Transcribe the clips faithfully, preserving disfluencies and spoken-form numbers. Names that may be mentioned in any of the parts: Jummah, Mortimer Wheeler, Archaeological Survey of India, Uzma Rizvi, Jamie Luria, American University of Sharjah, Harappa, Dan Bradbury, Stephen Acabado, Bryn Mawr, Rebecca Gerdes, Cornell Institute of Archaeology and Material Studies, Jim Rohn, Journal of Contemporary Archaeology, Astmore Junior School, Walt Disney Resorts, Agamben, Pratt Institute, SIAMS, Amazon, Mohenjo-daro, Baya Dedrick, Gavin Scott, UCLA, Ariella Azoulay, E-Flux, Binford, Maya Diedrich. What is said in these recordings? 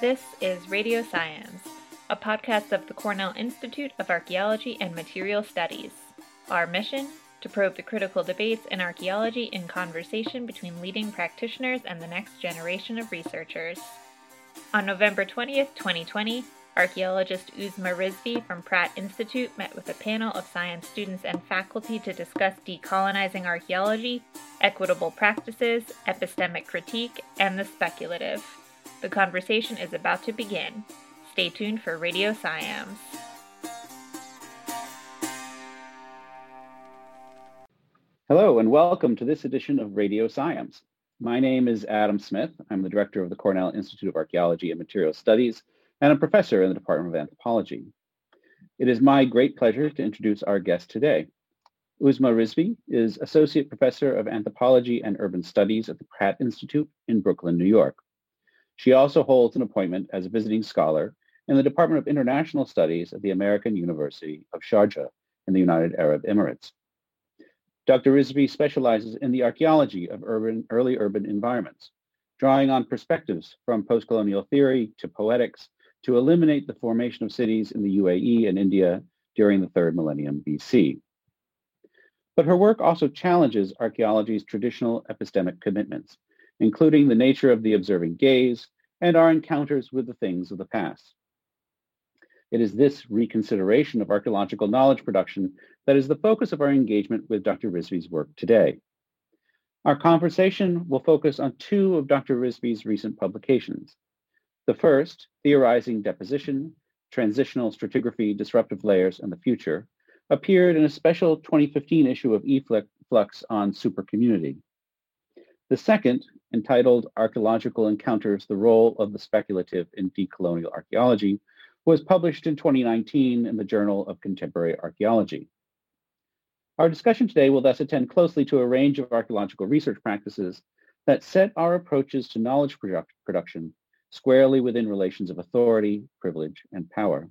This is Radio Science, a podcast of the Cornell Institute of Archaeology and Material Studies. Our mission? To probe the critical debates in archaeology in conversation between leading practitioners and the next generation of researchers. On November twentieth, twenty twenty, archaeologist Uzma Rizvi from Pratt Institute met with a panel of science students and faculty to discuss decolonizing archaeology, equitable practices, epistemic critique, and the speculative. The conversation is about to begin. Stay tuned for Radio Science. Hello and welcome to this edition of Radio Science. My name is Adam Smith. I'm the director of the Cornell Institute of Archaeology and Material Studies and a professor in the Department of Anthropology. It is my great pleasure to introduce our guest today. Uzma Rizvi is Associate Professor of Anthropology and Urban Studies at the Pratt Institute in Brooklyn, New York. She also holds an appointment as a visiting scholar in the Department of International Studies at the American University of Sharjah in the United Arab Emirates. Doctor Rizvi specializes in the archaeology of urban, early urban environments, drawing on perspectives from post-colonial theory to poetics to eliminate the formation of cities in the U A E and India during the third millennium B C. But her work also challenges archaeology's traditional epistemic commitments, including the nature of the observing gaze and our encounters with the things of the past. It is this reconsideration of archaeological knowledge production that is the focus of our engagement with Doctor Rizvi's work today. Our conversation will focus on two of Doctor Rizvi's recent publications. The first, Theorizing Deposition, Transitional Stratigraphy, Disruptive Layers, and the Future, appeared in a special twenty fifteen issue of E-Flux on supercommunity. The second, entitled Archaeological Encounters, The Role of the Speculative in Decolonial Archaeology, was published in twenty nineteen in the Journal of Contemporary Archaeology. Our discussion today will thus attend closely to a range of archaeological research practices that set our approaches to knowledge produ- production squarely within relations of authority, privilege, and power.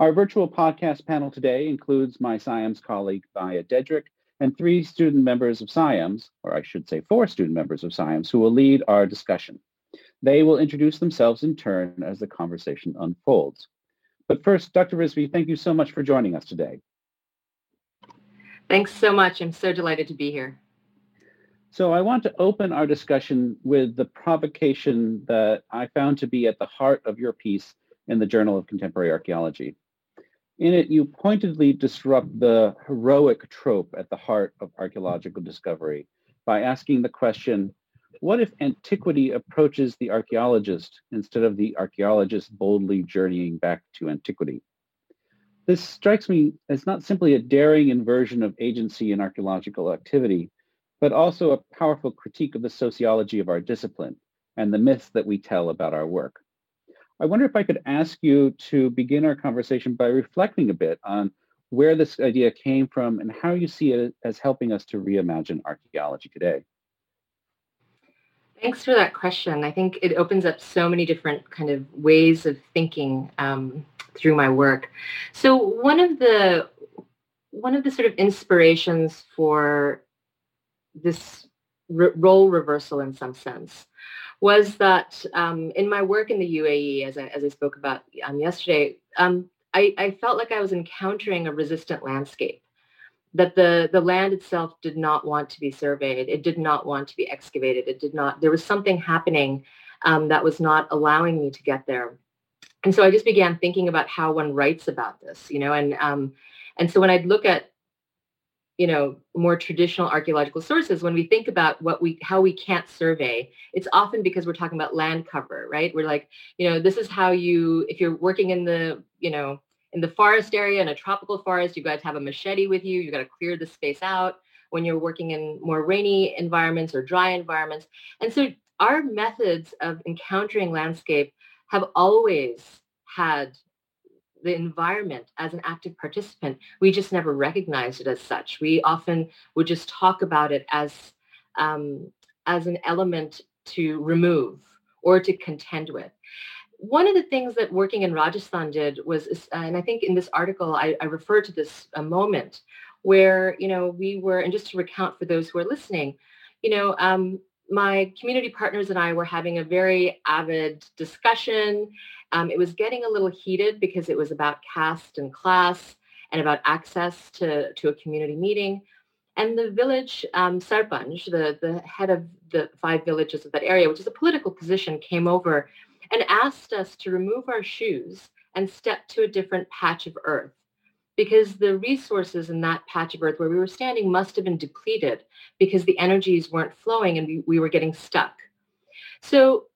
Our virtual podcast panel today includes my SIAMS colleague, Baya Dedrick, and three student members of SIAMS, or I should say four student members of SIAMS, who will lead our discussion. They will introduce themselves in turn as the conversation unfolds. But first, Doctor Rizvi, thank you so much for joining us today. Thanks so much. I'm so delighted to be here. So I want to open our discussion with the provocation that I found to be at the heart of your piece in the Journal of Contemporary Archaeology. In it, you pointedly disrupt the heroic trope at the heart of archaeological discovery by asking the question, what if antiquity approaches the archaeologist instead of the archaeologist boldly journeying back to antiquity? This strikes me as not simply a daring inversion of agency in archaeological activity, but also a powerful critique of the sociology of our discipline and the myths that we tell about our work. I wonder if I could ask you to begin our conversation by reflecting a bit on where this idea came from and how you see it as helping us to reimagine archaeology today. Thanks for that question. I think it opens up so many different kind of ways of thinking um, through my work. So one of the one of the sort of inspirations for this re- role reversal in some sense was that um, in my work in the U A E, as I, as I spoke about um, yesterday, um, I, I felt like I was encountering a resistant landscape, that the, the land itself did not want to be surveyed. It did not want to be excavated. It did not, there was something happening um, that was not allowing me to get there. And so I just began thinking about how one writes about this, you know, and um, and so when I'd look at, you know, more traditional archaeological sources, when we think about what we, how we can't survey, it's often because we're talking about land cover, right? We're like, you know, this is how you, if you're working in the, you know, in the forest area, in a tropical forest, you've got to have a machete with you. You've got to clear the space out when you're working in more rainy environments or dry environments. And so our methods of encountering landscape have always had the environment as an active participant. We just never recognized it as such. We often would just talk about it as, um, as an element to remove or to contend with. One of the things that working in Rajasthan did was, and I think in this article, I, I refer to this a moment where, you know, we were, and just to recount for those who are listening, you know, um, my community partners and I were having a very avid discussion. Um, it was getting a little heated because it was about caste and class and about access to, to a community meeting. And the village um, Sarpanch, the, the head of the five villages of that area, which is a political position, came over and asked us to remove our shoes and step to a different patch of earth, because the resources in that patch of earth where we were standing must have been depleted because the energies weren't flowing and we, we were getting stuck. So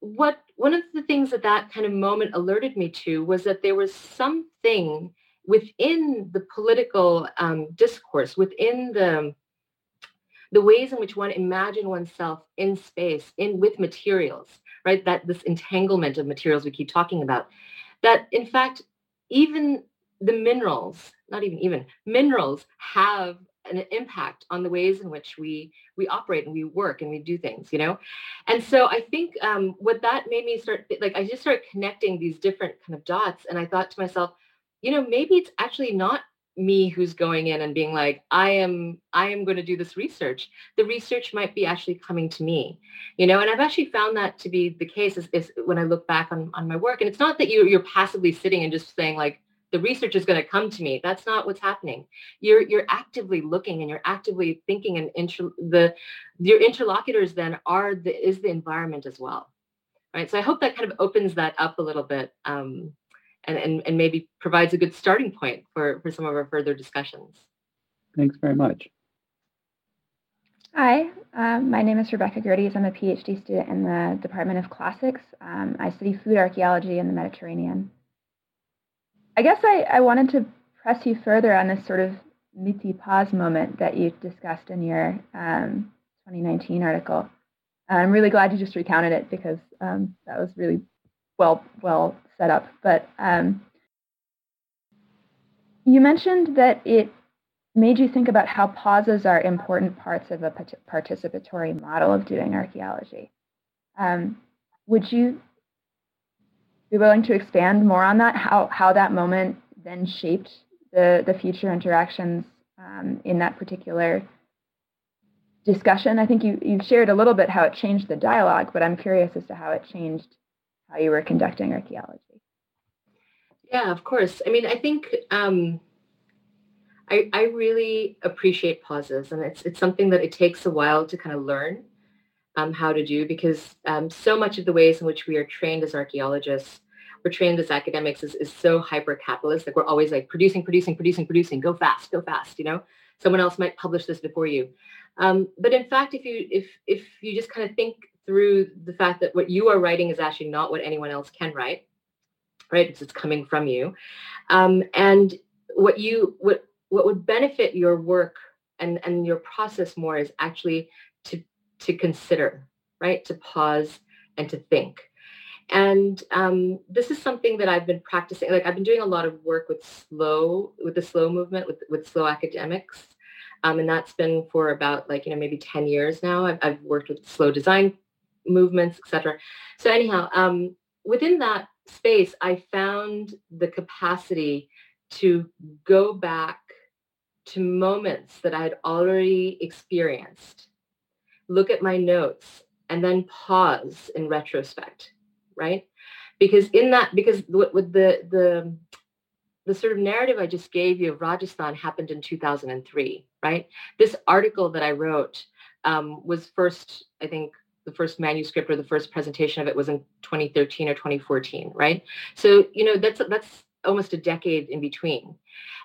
what one of the things that that kind of moment alerted me to was that there was something within the political um, discourse, within the, the ways in which one imagines oneself in space, in with materials, right? That this entanglement of materials we keep talking about, that in fact, even the minerals, not even even, minerals have an impact on the ways in which we we operate and we work and we do things, you know? And so I think um, what that made me start, like I just started connecting these different kind of dots, and I thought to myself, you know, maybe it's actually not me who's going in and being like, I am, I am going to do this research. The research might be actually coming to me, you know, and I've actually found that to be the case is, is when I look back on, on my work. And it's not that you, you're passively sitting and just saying like, the research is going to come to me. That's not what's happening. You're, you're actively looking and you're actively thinking, and inter, the, your interlocutors then are the, is the environment as well. Right. So I hope that kind of opens that up a little bit. Um, And, and, and maybe provides a good starting point for, for some of our further discussions. Thanks very much. Hi, um, my name is Rebecca Gerdes. I'm a PhD student in the Department of Classics. Um, I study food archaeology in the Mediterranean. I guess I, I wanted to press you further on this sort of miti paz moment that you discussed in your um, twenty nineteen article. I'm really glad you just recounted it, because um, that was really well, well, set up, but um, you mentioned that it made you think about how pauses are important parts of a participatory model of doing archaeology. Um, would you be willing to expand more on that, how how that moment then shaped the, the future interactions um, in that particular discussion? I think you, you've shared a little bit how it changed the dialogue, but I'm curious as to how it changed how you were conducting archaeology. Yeah, of course. I mean, I think um, I, I really appreciate pauses, and it's it's something that it takes a while to kind of learn um, how to do, because um, so much of the ways in which we are trained as archaeologists, we're trained as academics, is, is so hyper-capitalist. Like we're always like producing, producing, producing, producing, go fast, go fast, you know? Someone else might publish this before you. Um, but in fact, if you if if you just kind of think through the fact that what you are writing is actually not what anyone else can write, right? It's, it's coming from you. Um, and what you what what would benefit your work and, and your process more is actually to to consider, right? To pause and to think. And um, this is something that I've been practicing. Like I've been doing a lot of work with slow, with the slow movement, with, with slow academics. Um, and that's been for about like, you know, maybe ten years now. I've, I've worked with slow design movements, et cetera. So anyhow, um, within that space, I found the capacity to go back to moments that I had already experienced, look at my notes, and then pause in retrospect, right? Because in that, because with, with the the the sort of narrative I just gave you of Rajasthan happened in two thousand three, right? This article that I wrote um, was first, I think, the first manuscript or the first presentation of it was in twenty thirteen or twenty fourteen, right? So, you know, that's that's almost a decade in between.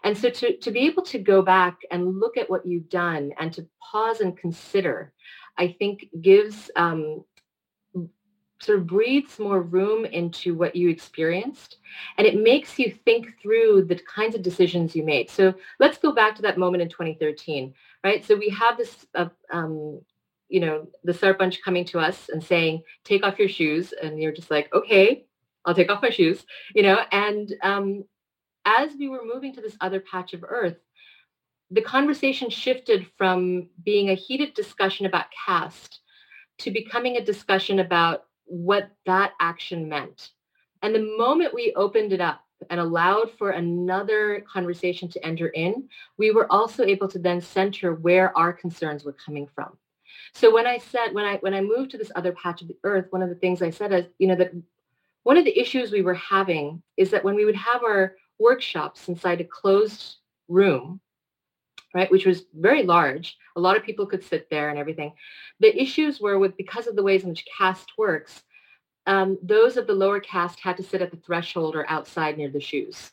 And so to, to be able to go back and look at what you've done and to pause and consider, I think gives, um, sort of breathes more room into what you experienced. And it makes you think through the kinds of decisions you made. So let's go back to that moment in twenty thirteen, right? So we have this, uh, um, you know, the Sarpanch coming to us and saying, take off your shoes. And you're just like, okay, I'll take off my shoes, you know? And um, as we were moving to this other patch of earth, the conversation shifted from being a heated discussion about caste to becoming a discussion about what that action meant. And the moment we opened it up and allowed for another conversation to enter in, we were also able to then center where our concerns were coming from. So when I said, when I, when I moved to this other patch of the earth, one of the things I said is, you know, that one of the issues we were having is that when we would have our workshops inside a closed room, right, which was very large, a lot of people could sit there and everything. The issues were with, because of the ways in which caste works, um, those of the lower caste had to sit at the threshold or outside near the shoes,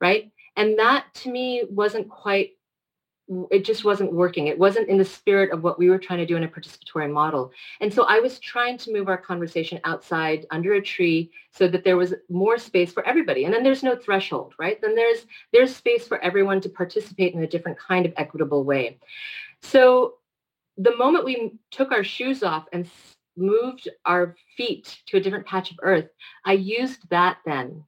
right? And that to me wasn't quite, it just wasn't working. It wasn't in the spirit of what we were trying to do in a participatory model. And so I was trying to move our conversation outside under a tree so that there was more space for everybody. And then there's no threshold, right? Then there's there's space for everyone to participate in a different kind of equitable way. So the moment we took our shoes off and moved our feet to a different patch of earth, I used that then,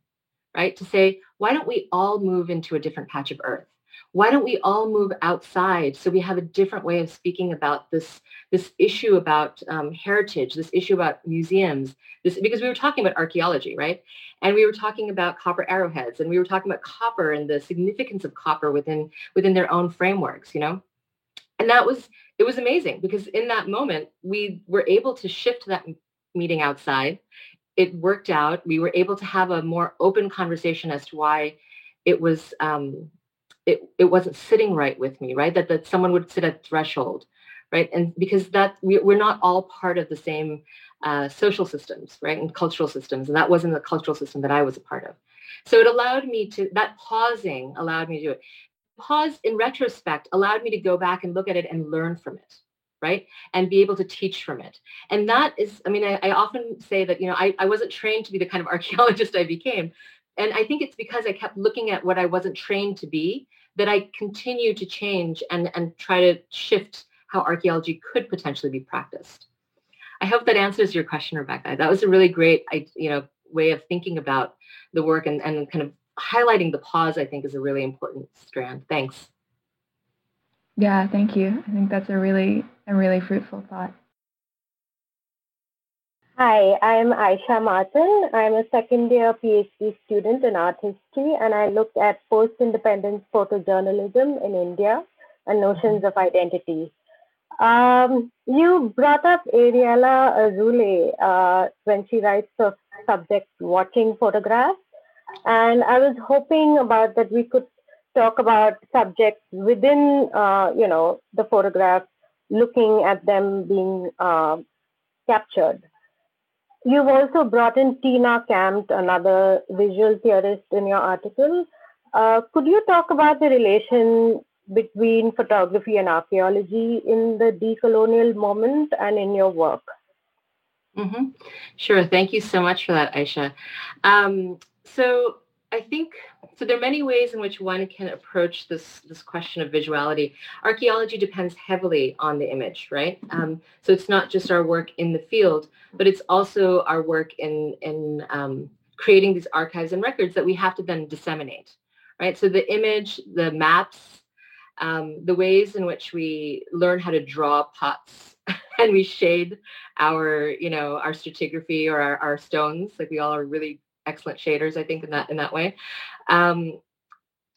right, to say, why don't we all move into a different patch of earth? Why don't we all move outside so we have a different way of speaking about this, this issue about um, heritage, this issue about museums, this, because we were talking about archaeology, right? And we were talking about copper arrowheads, and we were talking about copper and the significance of copper within within their own frameworks, you know? And that was, it was amazing, because in that moment, we were able to shift that meeting outside. It worked out. We were able to have a more open conversation as to why it was... Um, It, it wasn't sitting right with me, right? That that someone would sit at threshold, right? And because that we, we're not all part of the same uh, social systems, right? And cultural systems. And that wasn't the cultural system that I was a part of. So it allowed me to, that pausing allowed me to do it. Pause in retrospect allowed me to go back and look at it and learn from it, right? And be able to teach from it. And that is, I mean, I, I often say that, you know, I, I wasn't trained to be the kind of archaeologist I became. And I think it's because I kept looking at what I wasn't trained to be that I continue to change and, and try to shift how archaeology could potentially be practiced. I hope that answers your question, Rebecca. That was a really great, you know, way of thinking about the work and, and kind of highlighting the pause, I think, is a really important strand. Thanks. Yeah, thank you. I think that's a really, a really fruitful thought. Hi, I'm Aisha Martin. I'm a second-year PhD student in art history, and I looked at post-independence photojournalism in India and notions of identity. Um, you brought up Ariella Azoulay uh, when she writes the subject watching photographs, and I was hoping about that we could talk about subjects within, uh, you know, the photographs, looking at them being uh, captured. You've also brought in Tina Campt, another visual theorist, in your article. Uh, could you talk about the relation between photography and archaeology in the decolonial moment and in your work? Mm-hmm. Sure. Thank you so much for that, Aisha. Um, so I think, so there are many ways in which one can approach this, this question of visuality. Archaeology depends heavily on the image, right? Um, so it's not just our work in the field, but it's also our work in, in um, creating these archives and records that we have to then disseminate, right? So the image, the maps, um, the ways in which we learn how to draw pots and we shade our, you know, our stratigraphy or our, our stones, like we all are really excellent shaders, I think, in that in that way. Um,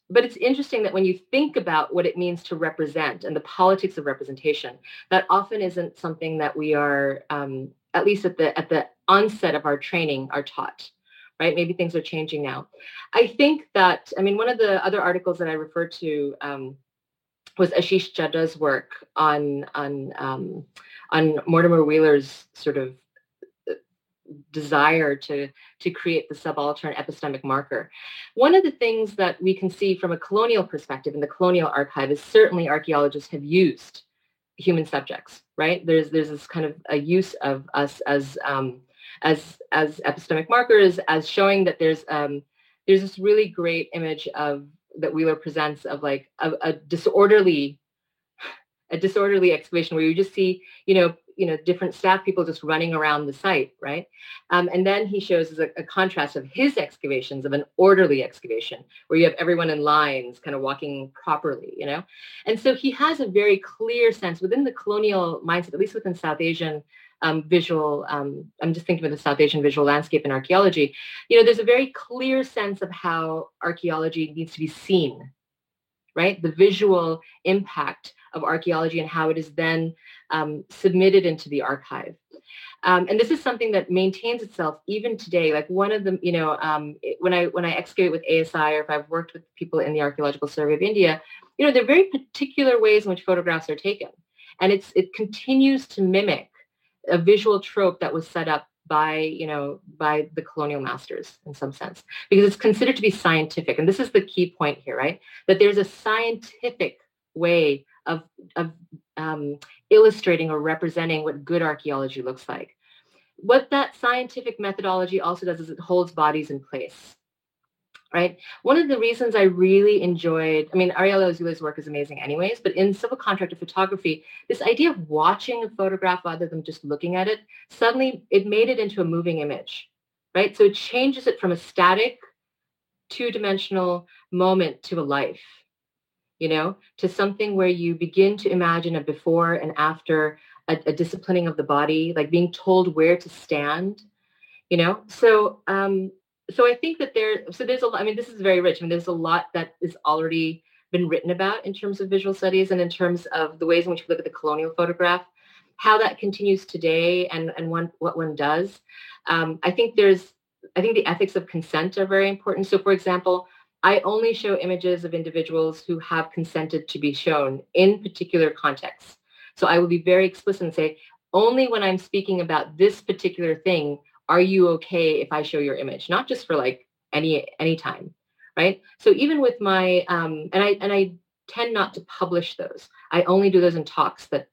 but it's interesting that when you think about what it means to represent and the politics of representation, that often isn't something that we are, um, at least at the at the onset of our training, are taught, right? Maybe things are changing now. I think that, I mean, one of the other articles that I referred to um, was Aisha Jadda's work on, on, um, on Mortimer Wheeler's sort of desire to to create the subaltern epistemic marker. One of the things that we can see from a colonial perspective in the colonial archive is certainly archaeologists have used human subjects, right? There's there's this kind of a use of us as um, as as epistemic markers, as showing that there's um, there's this really great image of that Wheeler presents of like a, a disorderly a disorderly excavation where you just see, you know, you know, different staff people just running around the site, right? Um, and then he shows a, a contrast of his excavations of an orderly excavation where you have everyone in lines kind of walking properly, you know? And so he has a very clear sense within the colonial mindset, at least within South Asian um, visual, um, I'm just thinking about the South Asian visual landscape in archaeology, you know, there's a very clear sense of how archaeology needs to be seen, right? The visual impact of archaeology and how it is then um, submitted into the archive. Um, and this is something that maintains itself even today. Like one of the, you know, um, when I when I excavate with A S I, or if I've worked with people in the Archaeological Survey of India, you know, there are very particular ways in which photographs are taken. And it's it continues to mimic a visual trope that was set up by, you know, by the colonial masters in some sense, because it's considered to be scientific. And this is the key point here, right? That there's a scientific way of, of um, illustrating or representing what good archaeology looks like. What that scientific methodology also does is it holds bodies in place, right? One of the reasons I really enjoyed, I mean, Ariella Azoulay's work is amazing anyways, but in civil contractor photography, this idea of watching a photograph rather than just looking at it, suddenly it made it into a moving image, right? So it changes it from a static two-dimensional moment to a life, you know, to something where you begin to imagine a before and after, a, a disciplining of the body, like being told where to stand, you know? So, um, so I think that there, so there's a lot, I mean, this is very rich. I mean, there's a lot that is already been written about in terms of visual studies and in terms of the ways in which we look at the colonial photograph, how that continues today and, and one, what one does. Um, I think there's, I think the ethics of consent are very important. So for example, I only show images of individuals who have consented to be shown in particular contexts. So I will be very explicit and say, only when I'm speaking about this particular thing, are you okay if I show your image? Not just for like any any time, right? So even with my, um, and I and I tend not to publish those. I only do those in talks that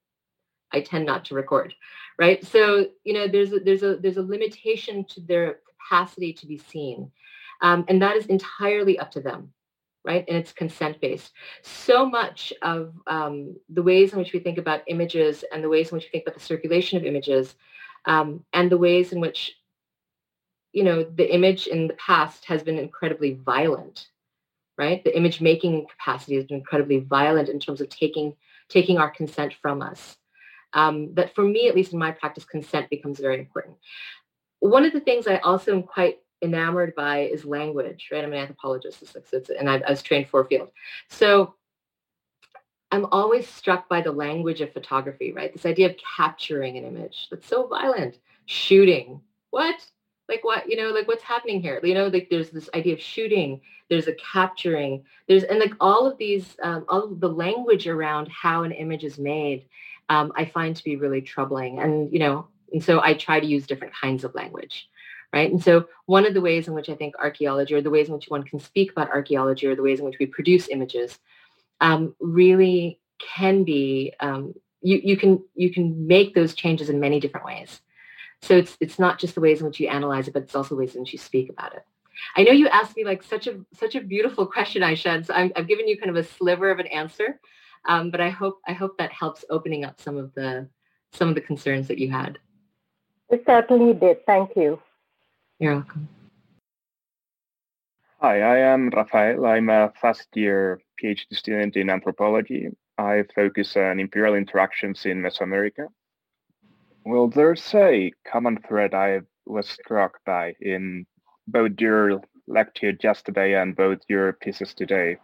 I tend not to record, right? So, you know, there's a, there's a there's a limitation to their capacity to be seen. Um, and that is entirely up to them, right? And it's consent-based. So much of um, the ways in which we think about images and the ways in which we think about the circulation of images um, and the ways in which, you know, the image in the past has been incredibly violent, right? The image-making capacity has been incredibly violent in terms of taking taking our consent from us. Um, but for me, at least in my practice, consent becomes very important. One of the things I also am quite enamored by is language, right? I'm an anthropologist, and I was trained for a field. So I'm always struck by the language of photography, right? This idea of capturing an image that's so violent, shooting, what? Like what, you know, like what's happening here? You know, like there's this idea of shooting, there's a capturing, there's, and like all of these, um, all of the language around how an image is made, um, I find to be really troubling. And, you know, and so I try to use different kinds of language. Right. And so one of the ways in which I think archaeology, or the ways in which one can speak about archaeology, or the ways in which we produce images, um, really can be um, you, you can you can make those changes in many different ways. So it's it's not just the ways in which you analyze it, but it's also ways in which you speak about it. I know you asked me like such a such a beautiful question, Aisha. So I'm, I've given you kind of a sliver of an answer, um, but I hope I hope that helps opening up some of the some of the concerns that you had. It certainly did. Thank you. You're welcome. Hi, I am Rafael. I'm a first-year PhD student in anthropology. I focus on imperial interactions in Mesoamerica. Well, there's a common thread I was struck by in both your lecture yesterday and both your pieces today.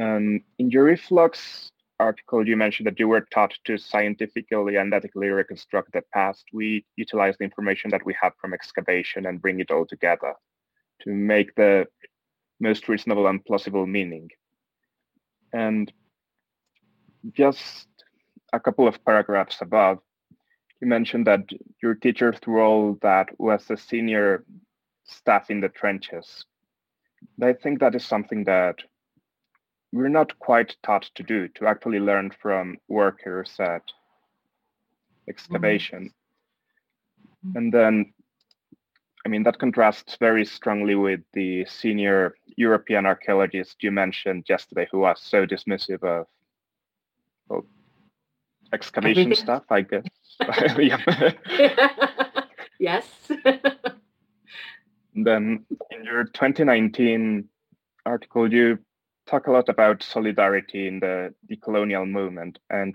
Um, in your E-Flux article, you mentioned that you were taught to scientifically and ethically reconstruct the past. We utilize the information that we have from excavation and bring it all together to make the most reasonable and plausible meaning. And just a couple of paragraphs above, you mentioned that your teacher's role that was a senior staff in the trenches. I think that is something that we're not quite taught to do, to actually learn from workers at excavation. Mm-hmm. And then, I mean, that contrasts very strongly with the senior European archaeologist you mentioned yesterday, who was so dismissive of well, excavation Everything. stuff, I guess. Yes. And then in your twenty nineteen article, you talk a lot about solidarity in the decolonial movement, and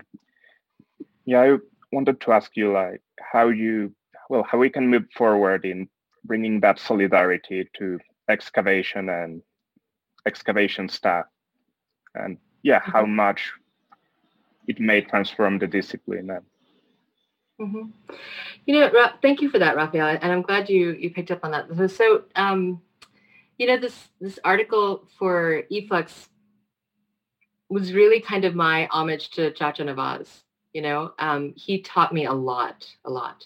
yeah, I wanted to ask you like how you, well, how we can move forward in bringing that solidarity to excavation and excavation staff, and yeah, how much it may transform the discipline. Mm-hmm. You know, Ra- thank you for that, Rafael, and I'm glad you you picked up on that. So, so um, you know, this this article for E-Flux was really kind of my homage to Chacha Nawaz. You know, um, he taught me a lot, a lot.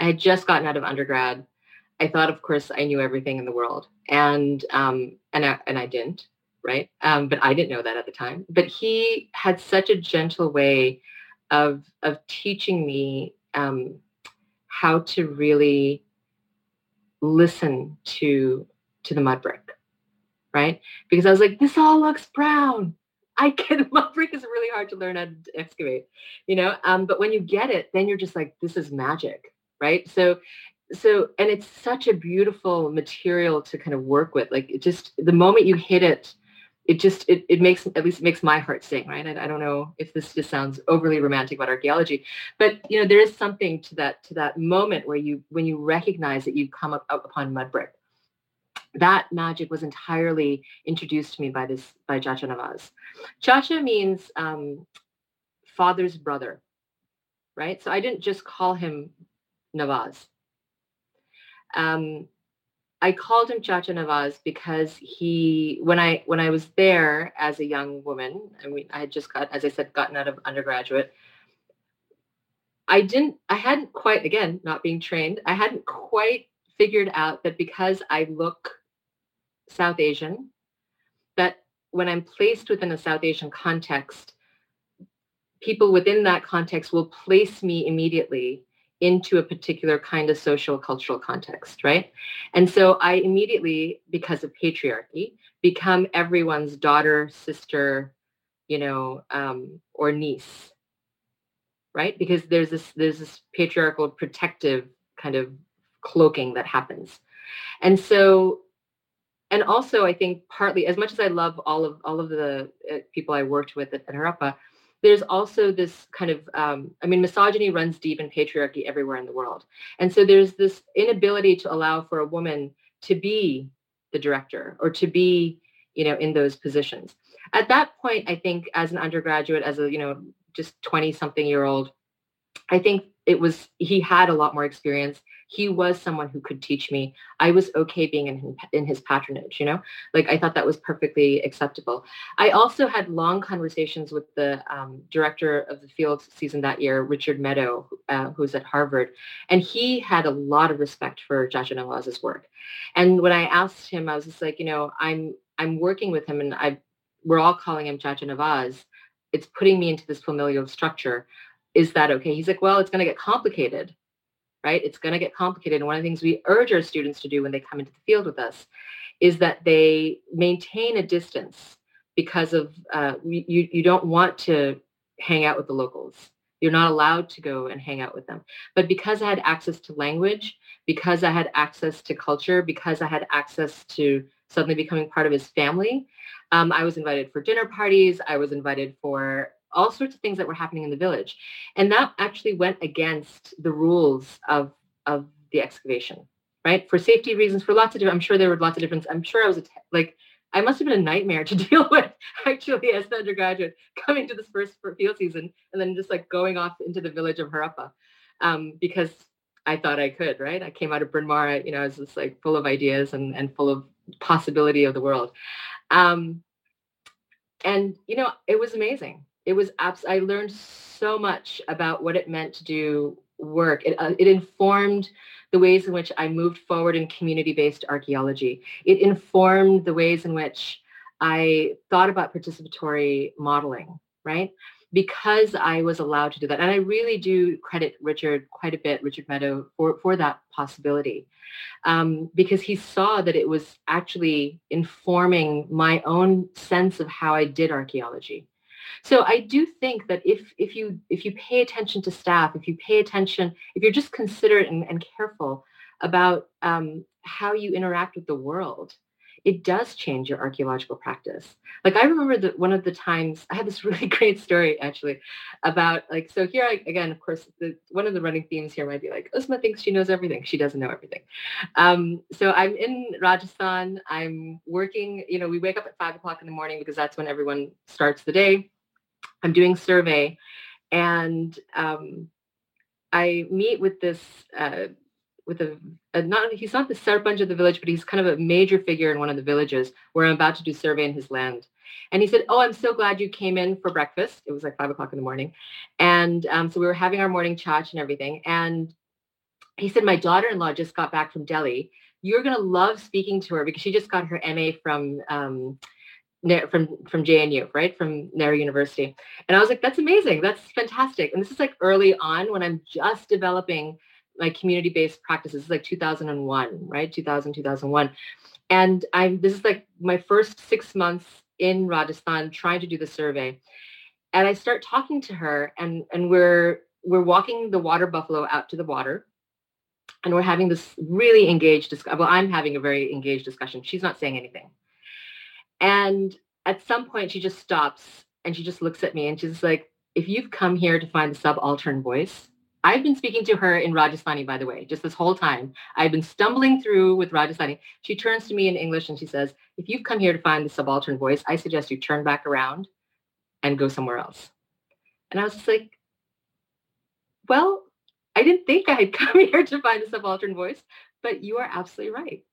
I had just gotten out of undergrad. I thought, of course, I knew everything in the world, and um, and I, and I didn't, right? Um, but I didn't know that at the time. But he had such a gentle way of of teaching me um, how to really listen to to the mud brick, right? Because I was like, this all looks brown. I get mud brick is really hard to learn how to excavate, you know. Um, but when you get it, then you're just like, this is magic, right? So. So, and it's such a beautiful material to kind of work with. Like, it just, the moment you hit it, it just, it, it makes, at least it makes my heart sing, right? I, I don't know if this just sounds overly romantic about archaeology, but, you know, there is something to that, to that moment where you, when you recognize that you come up, up upon mud brick. That magic was entirely introduced to me by this, by Chacha Nawaz. Chacha means um, father's brother, right? So I didn't just call him Nawaz. Um, I called him Chacha Nawaz because he, when I when I was there as a young woman, I mean, I had just got, as I said, gotten out of undergraduate. I didn't, I hadn't quite, again, not being trained, I hadn't quite figured out that because I look South Asian, that when I'm placed within a South Asian context, people within that context will place me immediately into a particular kind of social cultural context, right? And so I immediately, because of patriarchy, become everyone's daughter, sister, you know, um, or niece, right? Because there's this there's this patriarchal protective kind of cloaking that happens. And so, and also I think partly, as much as I love all of all of the uh, people I worked with at, at Harappa, there's also this kind of, um, I mean, misogyny runs deep in patriarchy everywhere in the world. And so there's this inability to allow for a woman to be the director or to be, you know, in those positions. At that point, I think as an undergraduate, as a, you know, just twenty something year old, I think it was, he had a lot more experience. He was someone who could teach me. I was okay being in, in his patronage, you know, like I thought that was perfectly acceptable. I also had long conversations with the um, director of the field season that year, Richard Meadow, uh, who's at Harvard. And he had a lot of respect for Chacha Nawaz's work. And when I asked him, I was just like, you know, I'm, I'm working with him and I, we're all calling him Chacha Nawaz. It's putting me into this familial structure. Is that okay? He's like, well, it's going to get complicated. Right? It's going to get complicated. And one of the things we urge our students to do when they come into the field with us is that they maintain a distance because of, uh, you, you don't want to hang out with the locals. You're not allowed to go and hang out with them. But because I had access to language, because I had access to culture, because I had access to suddenly becoming part of his family, um, I was invited for dinner parties. I was invited for all sorts of things that were happening in the village. And that actually went against the rules of, of the excavation, right? For safety reasons, for lots of different, I'm sure there were lots of different, I'm sure I was, a t- like, I must've been a nightmare to deal with actually as an undergraduate coming to this first field season and then just like going off into the village of Harappa um, because I thought I could, right? I came out of Bryn Mawr, you know, I was just like full of ideas and, and full of possibility of the world. Um, and, you know, it was amazing. It was abs- I learned so much about what it meant to do work. It, uh, it informed the ways in which I moved forward in community-based archaeology. It informed the ways in which I thought about participatory modeling, right? Because I was allowed to do that. And I really do credit Richard quite a bit, Richard Meadow, for, for that possibility. Um, because he saw that it was actually informing my own sense of how I did archaeology. So I do think that if if you if you pay attention to staff, if you pay attention, if you're just considerate and, and careful about um, how you interact with the world, it does change your archaeological practice. Like I remember that one of the times I had this really great story actually about like, so here I, again, of course, the, one of the running themes here might be like, Uzma thinks she knows everything. She doesn't know everything. Um, so I'm in Rajasthan. I'm working, you know, we wake up at five o'clock in the morning because that's when everyone starts the day. I'm doing survey, and um, I meet with this, uh, with a, a not he's not the sarpanch of the village, but he's kind of a major figure in one of the villages where I'm about to do survey in his land. And he said, "Oh, I'm so glad you came in for breakfast." It was like five o'clock in the morning. And um, so we were having our morning chach and everything. And he said, "My daughter-in-law just got back from Delhi. You're going to love speaking to her because she just got her M A from um, from from J N U, right? From Nehru University." And I was like, "That's amazing. That's fantastic." And this is like early on when I'm just developing my community-based practices. This is like two thousand one, right? two thousand, two thousand one. And I'm this is like my first six months in Rajasthan trying to do the survey. And I start talking to her, and and we're we're walking the water buffalo out to the water. And we're having this really engaged discussion. Well, I'm having a very engaged discussion. She's not saying anything. And at some point, she just stops and she just looks at me and she's like, "If you've come here to find the subaltern voice," I've been speaking to her in Rajasthani, by the way, just this whole time. I've been stumbling through with Rajasthani. She turns to me in English and she says, "If you've come here to find the subaltern voice, I suggest you turn back around and go somewhere else." And I was just like, well, I didn't think I had come here to find a subaltern voice, but you are absolutely right.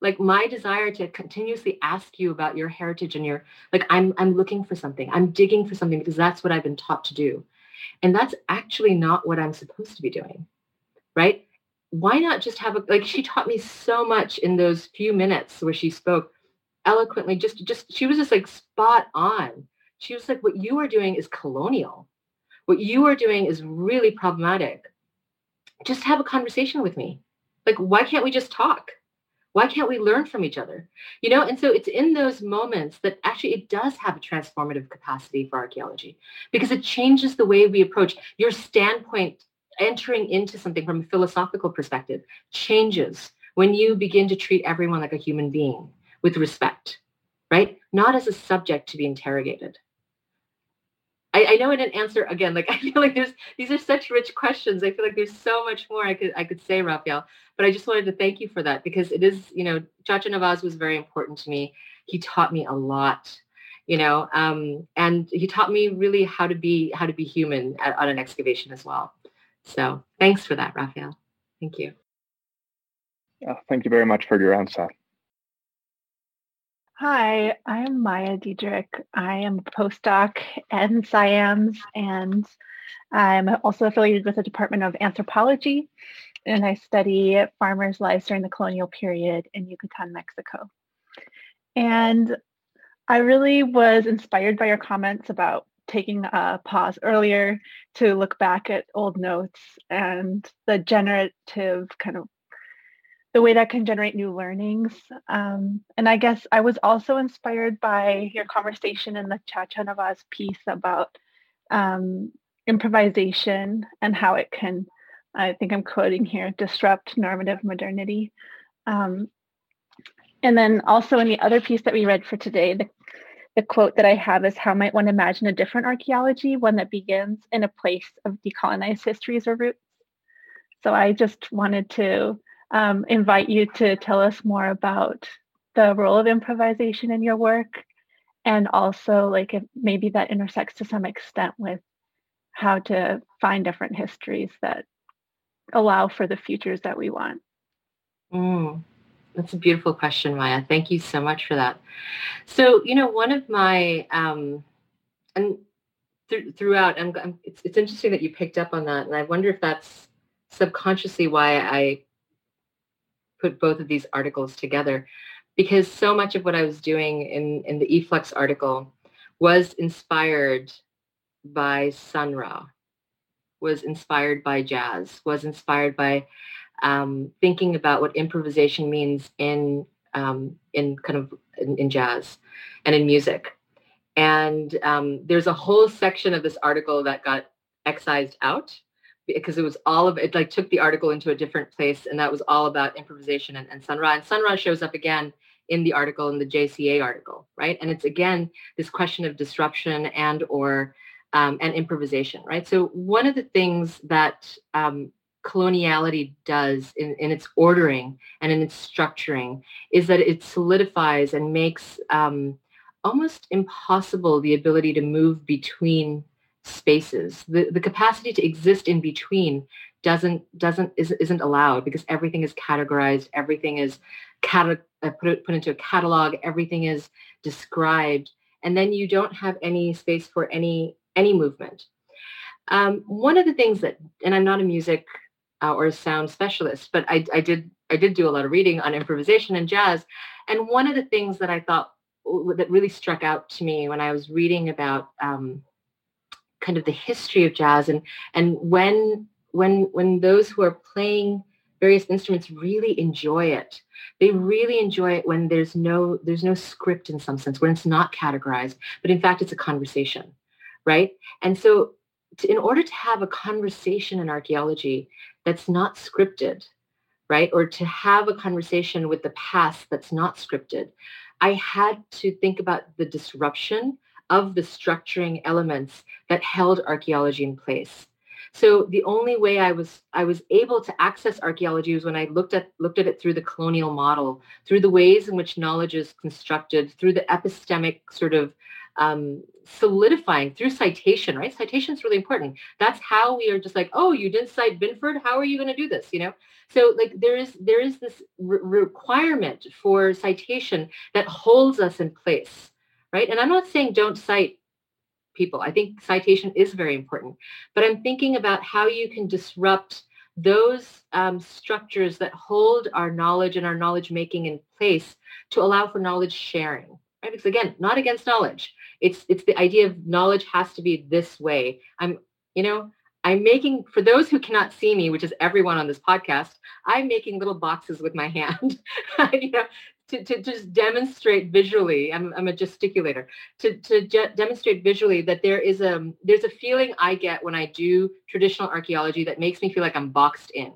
Like my desire to continuously ask you about your heritage and your, like I'm I'm looking for something. I'm digging for something because that's what I've been taught to do. And that's actually not what I'm supposed to be doing, right? Why not just have a, like she taught me so much in those few minutes where she spoke eloquently, just, just she was just like spot on. She was like, what you are doing is colonial. What you are doing is really problematic. Just have a conversation with me. Like, why can't we just talk? Why can't we learn from each other? You know, and so it's in those moments that actually it does have a transformative capacity for archaeology because it changes the way we approach your standpoint. Entering into something from a philosophical perspective changes when you begin to treat everyone like a human being with respect, right? Not as a subject to be interrogated. I, I know I didn't answer again. Like I feel like there's these are such rich questions. I feel like there's so much more I could I could say, Rafael. But I just wanted to thank you for that because it is, you know, Chacha Nawaz was very important to me. He taught me a lot, you know, um, and he taught me really how to be how to be human at, on an excavation as well. So thanks for that, Rafael. Thank you. Yeah, thank you very much for your answer. Hi, I'm Maya Diedrich. I am a postdoc in SIAMS, and I'm also affiliated with the Department of Anthropology, and I study farmers' lives during the colonial period in Yucatan, Mexico. And I really was inspired by your comments about taking a pause earlier to look back at old notes and the generative kind of the way that can generate new learnings. Um, and I guess I was also inspired by your conversation in the Chacha Nawaz piece about um, improvisation and how it can, I think I'm quoting here, disrupt normative modernity. Um, and then also in the other piece that we read for today, the, the quote that I have is, "How might one imagine a different archaeology, one that begins in a place of decolonized histories or roots?" So I just wanted to Um, invite you to tell us more about the role of improvisation in your work, and also like if maybe that intersects to some extent with how to find different histories that allow for the futures that we want. Mm, that's a beautiful question, Maya. Thank you so much for that. So, you know, one of my, um, and th- throughout, I'm, I'm, it's, it's interesting that you picked up on that, and I wonder if that's subconsciously why I put both of these articles together, because so much of what I was doing in, in the E-Flux article was inspired by Sun Ra, was inspired by jazz, was inspired by um, thinking about what improvisation means in um, in kind of in, in jazz and in music. And um, there's a whole section of this article that got excised out, because it was all of it, like took the article into a different place. And that was all about improvisation and, and Sun Ra. And Sun Ra shows up again in the article, in the J C A article, right? And it's again, this question of disruption and or um, and improvisation, right? So one of the things that um, coloniality does in, in its ordering and in its structuring is that it solidifies and makes um, almost impossible the ability to move between spaces. The, the capacity to exist in between doesn't doesn't isn't allowed, because everything is categorized, everything is cata- put put into a catalog, everything is described, and then you don't have any space for any any movement. Um, one of the things that, and I'm not a music uh, or a sound specialist, but I, I did I did do a lot of reading on improvisation and jazz, and one of the things that I thought that really struck out to me when I was reading about um, kind of the history of jazz and and when when when those who are playing various instruments really enjoy it. They really enjoy it when there's no there's no script in some sense, when it's not categorized, but in fact it's a conversation, right? And so to, in order to have a conversation in archaeology that's not scripted, right? Or to have a conversation with the past that's not scripted, I had to think about the disruption of the structuring elements that held archaeology in place. So the only way I was I was able to access archaeology was when I looked at looked at it through the colonial model, through the ways in which knowledge is constructed, through the epistemic sort of um, solidifying, through citation, right? Citation is really important. That's how we are just like, oh, you didn't cite Binford. How are you going to do this? You know, so like there is there is this re- requirement for citation that holds us in place, right? And I'm not saying don't cite people. I think citation is very important, but I'm thinking about how you can disrupt those um, structures that hold our knowledge and our knowledge making in place to allow for knowledge sharing, right? Because again, not against knowledge. It's it's the idea of knowledge has to be this way. I'm, you know, I'm making, for those who cannot see me, which is everyone on this podcast, I'm making little boxes with my hand, you know, to, to just demonstrate visually. I'm, I'm a gesticulator to, to ge- demonstrate visually that there is a, there's a feeling I get when I do traditional archaeology that makes me feel like I'm boxed in.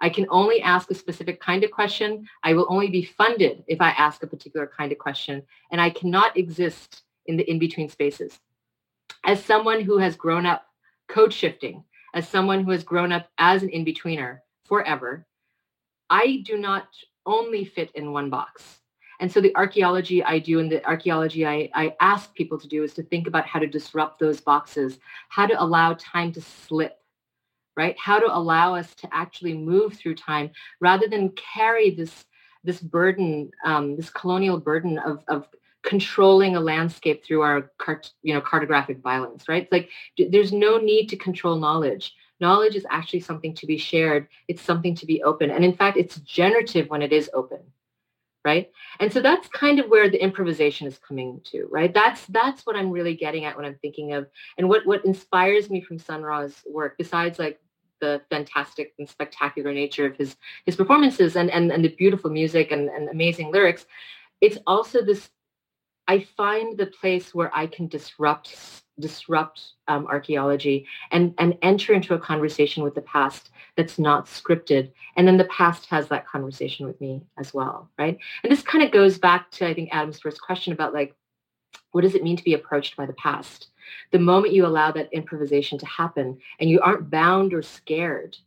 I can only ask a specific kind of question. I will only be funded if I ask a particular kind of question, and I cannot exist in the in-between spaces. As someone who has grown up code shifting, as someone who has grown up as an in-betweener forever, I do not only fit in one box. And so the archaeology I do and the archaeology I, I ask people to do is to think about how to disrupt those boxes, how to allow time to slip, right? How to allow us to actually move through time rather than carry this, this burden, um, this colonial burden of, of controlling a landscape through our cart, you know, cartographic violence, right? It's like d- there's no need to control knowledge. Knowledge is actually something to be shared. It's something to be open. And in fact, it's generative when it is open, right? And so that's kind of where the improvisation is coming to, right? That's that's what I'm really getting at when I'm thinking of, and what, what inspires me from Sun Ra's work, besides like the fantastic and spectacular nature of his his performances and, and, and the beautiful music and, and amazing lyrics, it's also this, I find the place where I can disrupt disrupt um, archaeology and, and enter into a conversation with the past that's not scripted. And then the past has that conversation with me as well, right? And this kind of goes back to, I think, Adam's first question about, like, what does it mean to be approached by the past? The moment you allow that improvisation to happen and you aren't bound or scared,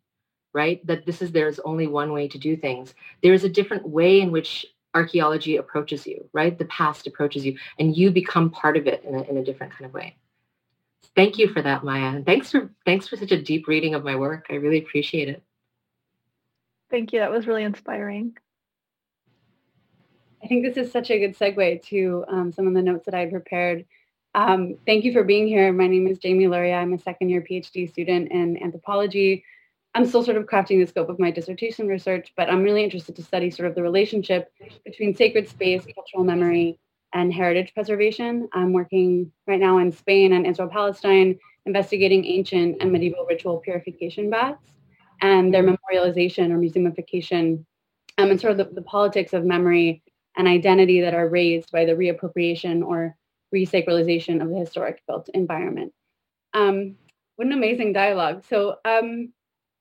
right, that this is, there's only one way to do things, there's a different way in which archaeology approaches you, right? The past approaches you, and you become part of it in a, in a different kind of way. Thank you for that, Maya. And thanks for thanks for such a deep reading of my work. I really appreciate it. Thank you. That was really inspiring. I think this is such a good segue to um, some of the notes that I prepared. Um, thank you for being here. My name is Jamie Luria. I'm a second year PhD student in anthropology. I'm still sort of crafting the scope of my dissertation research, but I'm really interested to study sort of the relationship between sacred space, cultural memory, and heritage preservation. I'm working right now in Spain and Israel-Palestine, investigating ancient and medieval ritual purification baths and their memorialization or museumification, um, and sort of the, the politics of memory and identity that are raised by the reappropriation or resacralization of the historic built environment. Um, what an amazing dialogue. So, um,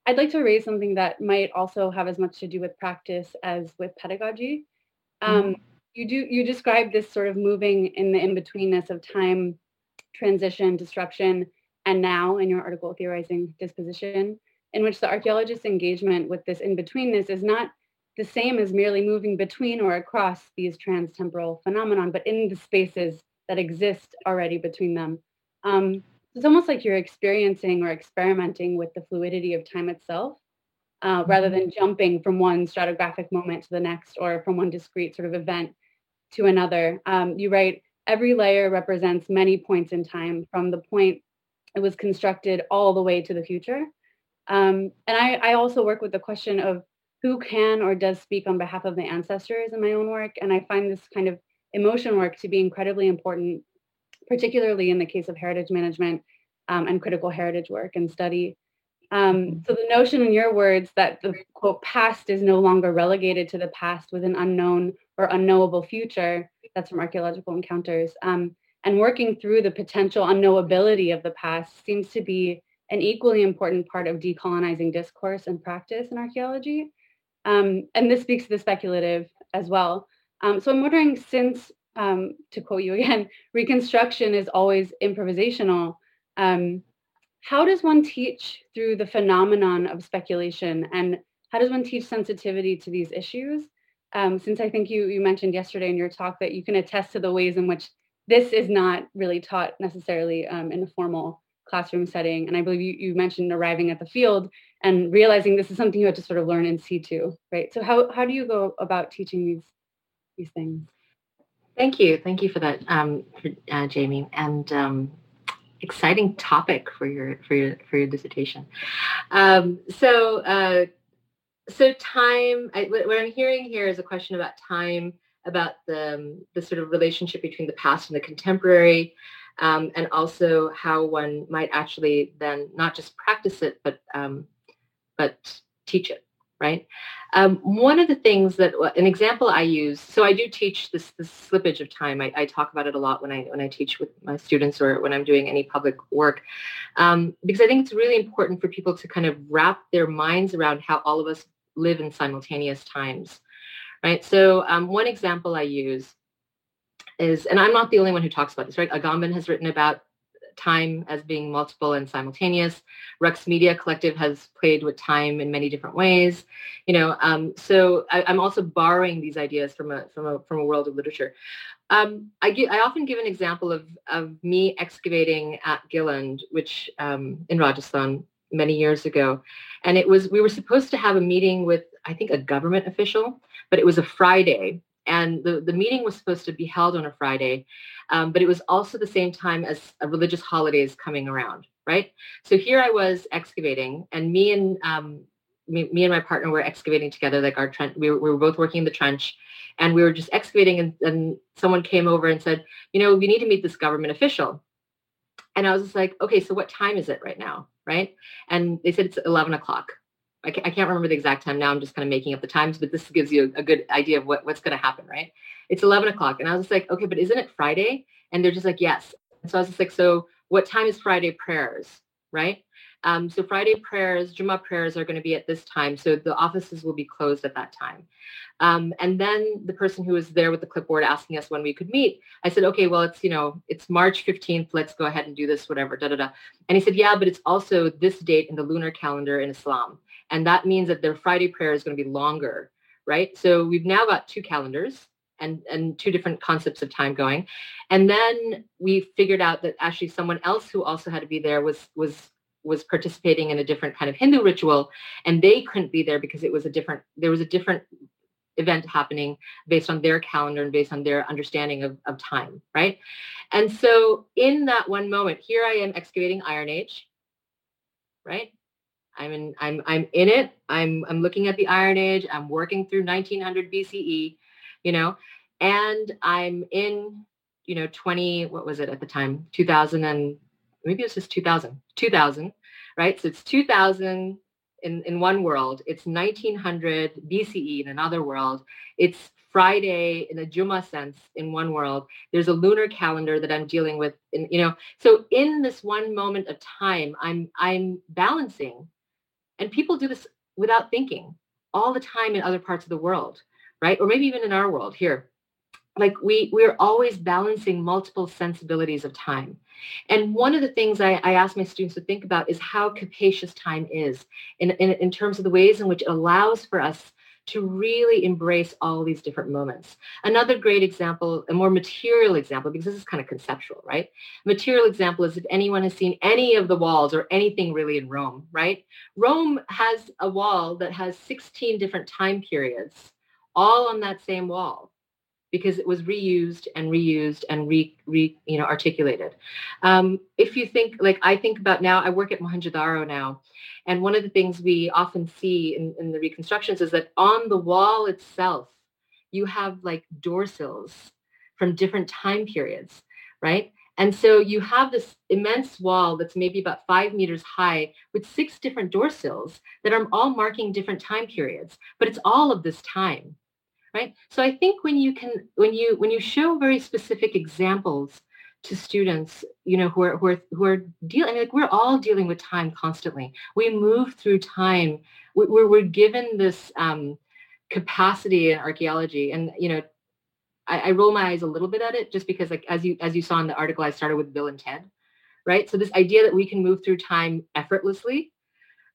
I'd like to raise something that might also have as much to do with practice as with pedagogy. Um, mm-hmm. You do you describe this sort of moving in the in-betweenness of time, transition, disruption, and now in your article, Theorizing Disposition, in which the archaeologist's engagement with this in-betweenness is not the same as merely moving between or across these trans-temporal phenomenon, but in the spaces that exist already between them. Um, it's almost like you're experiencing or experimenting with the fluidity of time itself, uh, mm-hmm. rather than jumping from one stratigraphic moment to the next, or from one discrete sort of event to another. Um, you write, every layer represents many points in time, from the point it was constructed all the way to the future. Um, and I, I also work with the question of who can or does speak on behalf of the ancestors in my own work. And I find this kind of emotion work to be incredibly important, particularly in the case of heritage management um, and critical heritage work and study. Um, so the notion, in your words, that the quote past is no longer relegated to the past with an unknown or unknowable future, that's from Archaeological Encounters, um, and working through the potential unknowability of the past seems to be an equally important part of decolonizing discourse and practice in archaeology. Um, and this speaks to the speculative as well. Um, so I'm wondering, since, um, to quote you again, reconstruction is always improvisational, um, how does one teach through the phenomenon of speculation, and how does one teach sensitivity to these issues? Um, since I think you, you mentioned yesterday in your talk that you can attest to the ways in which this is not really taught necessarily um, in a formal classroom setting. And I believe you, you mentioned arriving at the field and realizing this is something you had to sort of learn in situ, right? So how, how do you go about teaching these these things? Thank you. Thank you for that, um, for, uh, Jamie. And um, exciting topic for your for your for your dissertation. Um, so uh, so time. I, what I'm hearing here is a question about time, about the um, the sort of relationship between the past and the contemporary. Um, and also how one might actually then not just practice it, but um, but teach it, right? Um, one of the things that, an example I use, so I do teach this, this slippage of time. I, I talk about it a lot when I when I teach with my students or when I'm doing any public work, um, because I think it's really important for people to kind of wrap their minds around how all of us live in simultaneous times, right? So um, one example I use is, and I'm not the only one who talks about this, right? Agamben has written about time as being multiple and simultaneous. Raqs Media Collective has played with time in many different ways, you know. Um, so I, I'm also borrowing these ideas from a from a from a world of literature. Um, I give, I often give an example of of me excavating at Gilland, which um, in Rajasthan many years ago, and it was we were supposed to have a meeting with I think a government official, but it was a Friday. And the, the meeting was supposed to be held on a Friday, um, but it was also the same time as a religious holiday is coming around, right? So here I was excavating, and me and um, me, me and my partner were excavating together, like our trench. We, we were both working in the trench, and we were just excavating, and, and someone came over and said, you know, we need to meet this government official. And I was just like, okay, so what time is it right now, right? And they said it's eleven o'clock. I can't remember the exact time now. I'm just kind of making up the times, but this gives you a good idea of what, what's going to happen, right? It's eleven o'clock. And I was just like, okay, but isn't it Friday? And they're just like, yes. And so I was just like, so what time is Friday prayers, right? Um, so Friday prayers, Jummah prayers are going to be at this time. So the offices will be closed at that time. Um, and then the person who was there with the clipboard asking us when we could meet, I said, okay, well, it's, you know, it's March fifteenth. Let's go ahead and do this, whatever, da, da, da. And he said, yeah, but it's also this date in the lunar calendar in Islam. And that means that their Friday prayer is going to be longer, right? So we've now got two calendars and, and two different concepts of time going. And then we figured out that actually someone else who also had to be there was was was participating in a different kind of Hindu ritual, and they couldn't be there because it was a different, there was a different event happening based on their calendar and based on their understanding of, of time, right? And so in that one moment, here I am excavating Iron Age, right? I'm in, I'm, I'm in it. I'm, I'm looking at the Iron Age. I'm working through nineteen hundred B C E, you know, and I'm in, you know, twenty, what was it at the time? two thousand and maybe it was just two thousand, two thousand, right? So it's two thousand in, in one world. It's nineteen hundred B C E in another world. It's Friday in a Jummah sense in one world. There's a lunar calendar that I'm dealing with, in, you know, so in this one moment of time, I'm, I'm balancing. And people do this without thinking all the time in other parts of the world, right? Or maybe even in our world here. Like we, we're always balancing multiple sensibilities of time. And one of the things I, I ask my students to think about is how capacious time is in, in, in terms of the ways in which it allows for us to really embrace all these different moments. Another great example, a more material example, because this is kind of conceptual, right? Material example is if anyone has seen any of the walls or anything really in Rome, right? Rome has a wall that has sixteen different time periods, all on that same wall, because it was reused and reused and re, re you know, articulated. Um, if you think, like I think about now, I work at Mohenjo-daro now, and one of the things we often see in, in the reconstructions is that on the wall itself, you have like door sills from different time periods, right? And so you have this immense wall that's maybe about five meters high with six different door sills that are all marking different time periods, but it's all of this time. Right. So I think when you can, when you when you show very specific examples to students, you know, who are who are who are dealing, I mean, like we're all dealing with time constantly. We move through time. We're we're given this um, capacity in archaeology, and you know, I, I roll my eyes a little bit at it just because, like as you as you saw in the article, I started with Bill and Ted, right? So this idea that we can move through time effortlessly,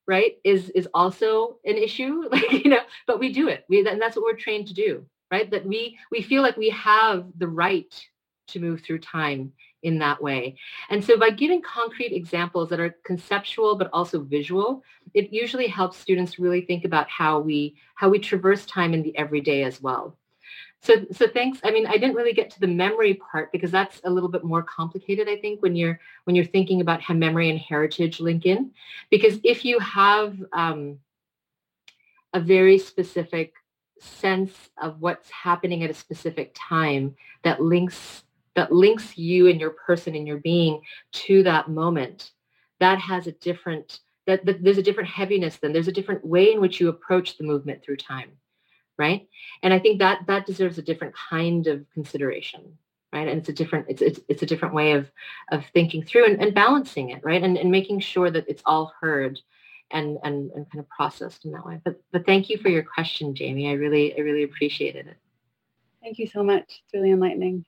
right, is is also an issue, like, you know, but we do it, we, and that's what we're trained to do, right, that we, we feel like we have the right to move through time in that way. And so by giving concrete examples that are conceptual but also visual, it usually helps students really think about how we how we traverse time in the everyday as well. So so thanks. I mean, I didn't really get to the memory part because that's a little bit more complicated, I think, when you're when you're thinking about how memory and heritage link in. Because if you have um, a very specific sense of what's happening at a specific time that links that links you and your person and your being to that moment, that has a different that, that there's a different heaviness then. There's a different way in which you approach the movement through time. Right. And I think that that deserves a different kind of consideration. Right. And it's a different it's it's, it's a different way of of thinking through and, and balancing it. Right. And, and making sure that it's all heard and, and and kind of processed in that way. But but thank you for your question, Jamie. I really, I really appreciated it. Thank you so much. It's really enlightening.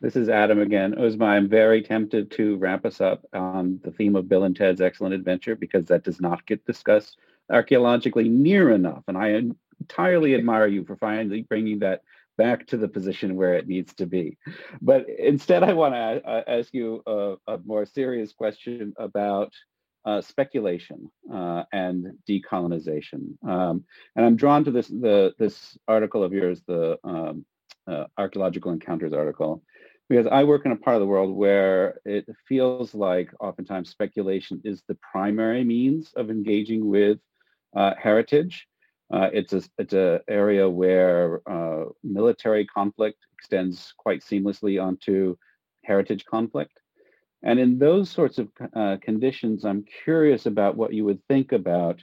This is Adam again. Uzma, I'm very tempted to wrap us up on the theme of Bill and Ted's Excellent Adventure because that does not get discussed archaeologically near enough. And I entirely admire you for finally bringing that back to the position where it needs to be. But instead, I want to uh, ask you a, a more serious question about uh, speculation uh, and decolonization. Um, and I'm drawn to this the this article of yours, the um, uh, Archaeological Encounters article, because I work in a part of the world where it feels like oftentimes speculation is the primary means of engaging with uh, heritage. Uh, it's a it's a area where uh, military conflict extends quite seamlessly onto heritage conflict, and in those sorts of uh, conditions, I'm curious about what you would think about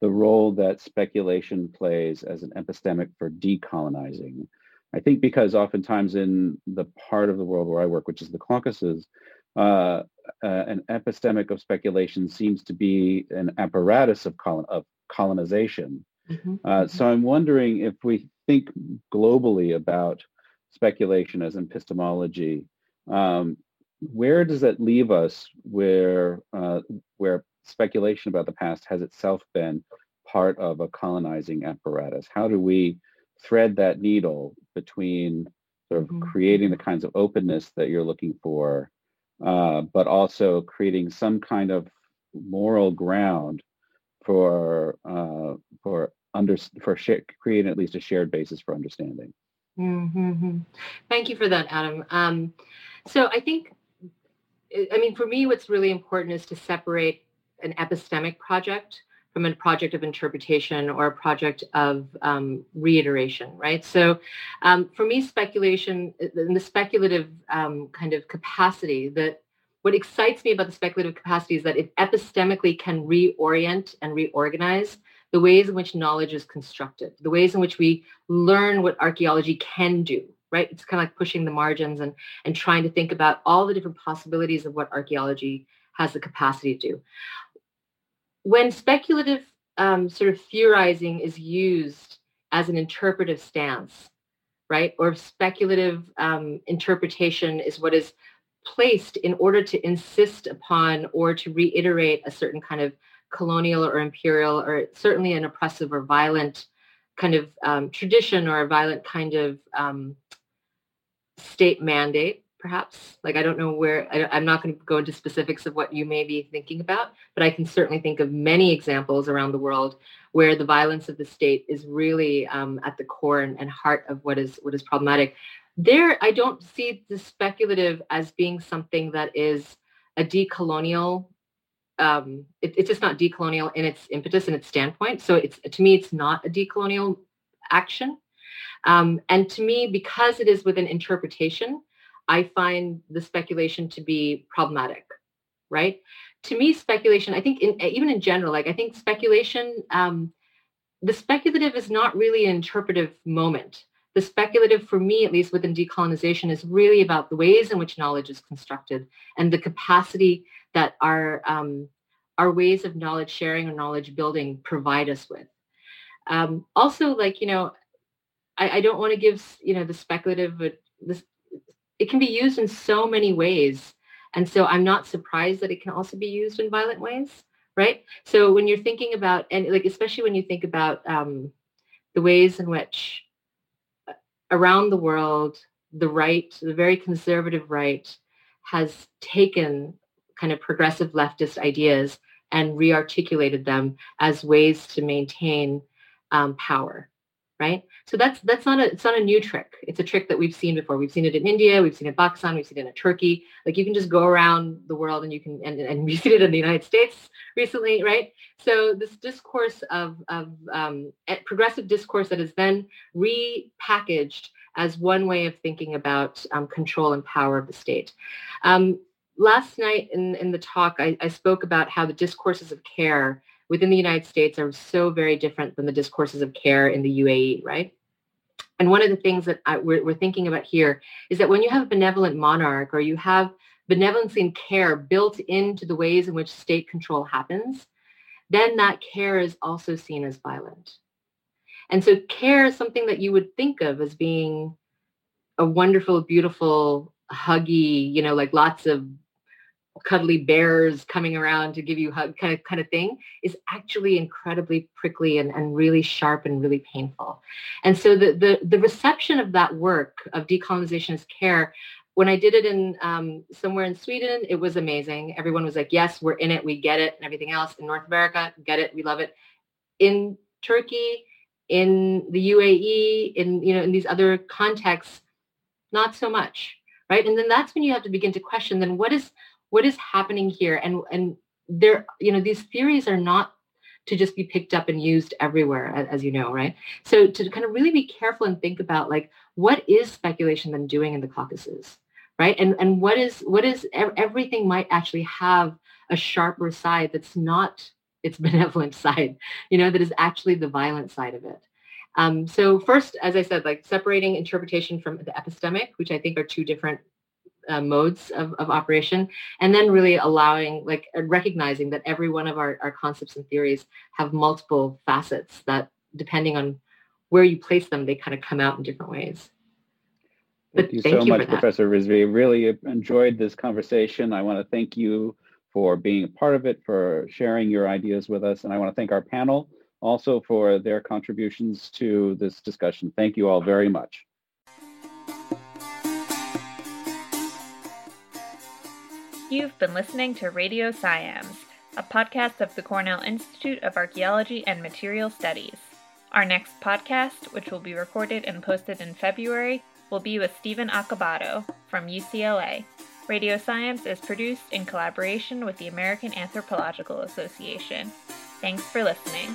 the role that speculation plays as an epistemic for decolonizing. I think because oftentimes in the part of the world where I work, which is the Caucasus, uh, uh, an epistemic of speculation seems to be an apparatus of colon- of colonization. Mm-hmm. Uh, so I'm wondering if we think globally about speculation as epistemology, um, where does that leave us where uh, where speculation about the past has itself been part of a colonizing apparatus? How do we thread that needle between sort of mm-hmm. creating the kinds of openness that you're looking for, uh, but also creating some kind of moral ground for uh, for under for share, creating at least a shared basis for understanding. Mm-hmm. Thank you for that, Adam. Um, so I think, I mean, for me, what's really important is to separate an epistemic project from a project of interpretation or a project of um, reiteration, right? So um, for me, speculation, in the speculative um, kind of capacity that what excites me about the speculative capacity is that it epistemically can reorient and reorganize the ways in which knowledge is constructed, the ways in which we learn what archaeology can do, right? It's kind of like pushing the margins and, and trying to think about all the different possibilities of what archaeology has the capacity to do. When speculative um, sort of theorizing is used as an interpretive stance, right? Or speculative um, interpretation is what is placed in order to insist upon or to reiterate a certain kind of colonial or imperial or certainly an oppressive or violent kind of um, tradition or a violent kind of um, state mandate, perhaps. Like, I don't know where, I, I'm not going to go into specifics of what you may be thinking about, but I can certainly think of many examples around the world where the violence of the state is really um, at the core and, and heart of what is what is problematic. There, I don't see the speculative as being something that is a decolonial. Um, it, it's just not decolonial in its impetus and its standpoint. So it's, to me, it's not a decolonial action. Um, and to me, because it is within interpretation, I find the speculation to be problematic, right? To me, speculation, I think, in, even in general, like I think speculation, um, the speculative is not really an interpretive moment. The speculative, for me, at least within decolonization, is really about the ways in which knowledge is constructed and the capacity that our um, our ways of knowledge sharing and knowledge building provide us with. Um, also, like, you know, I, I don't want to give, you know, the speculative, but this, it can be used in so many ways. And so I'm not surprised that it can also be used in violent ways, right? So when you're thinking about, and like, especially when you think about um, the ways in which around the world, the right, the very conservative right, has taken kind of progressive leftist ideas and rearticulated them as ways to maintain um, power, right? So that's that's not a it's not a new trick. It's a trick that we've seen before. We've seen it in India. We've seen it in Pakistan. We've seen it in Turkey. Like you can just go around the world and you can and, and we've seen it in the United States recently, right? So this discourse of of um, progressive discourse that is then repackaged as one way of thinking about um, control and power of the state. Um, Last night in, in the talk, I, I spoke about how the discourses of care within the United States are so very different than the discourses of care in the U A E, right? And one of the things that I, we're, we're thinking about here is that when you have a benevolent monarch or you have benevolency and care built into the ways in which state control happens, then that care is also seen as violent. And so care is something that you would think of as being a wonderful, beautiful, huggy, you know, like lots of cuddly bears coming around to give you hug kind of, kind of thing is actually incredibly prickly and, and really sharp and really painful. And so the, the the reception of that work of decolonization as care, when I did it in um, somewhere in Sweden, it was amazing. Everyone was like, yes, we're in it, we get it, and everything else. In North America, get it, we love it. In Turkey, in the U A E, in, you know, in these other contexts, not so much, right? And then that's when you have to begin to question, then what is What is happening here? And and there, you know, these theories are not to just be picked up and used everywhere, as, as you know, right? So to kind of really be careful and think about like what is speculation then doing in the Caucasus, right? And and what is what is everything might actually have a sharper side that's not its benevolent side, you know, that is actually the violent side of it. Um, so first, as I said, like separating interpretation from the epistemic, which I think are two different Uh, modes of, of operation, and then really allowing, like uh, recognizing that every one of our, our concepts and theories have multiple facets that depending on where you place them, they kind of come out in different ways. But thank you thank so you much, Professor Rizvi. Really enjoyed this conversation. I want to thank you for being a part of it, for sharing your ideas with us. And I want to thank our panel also for their contributions to this discussion. Thank you all very much. You've been listening to Radio SciAms, a podcast of the Cornell Institute of Archaeology and Material Studies. Our next podcast, which will be recorded and posted in February, will be with Stephen Acabado from U C L A. Radio SciAms is produced in collaboration with the American Anthropological Association. Thanks for listening.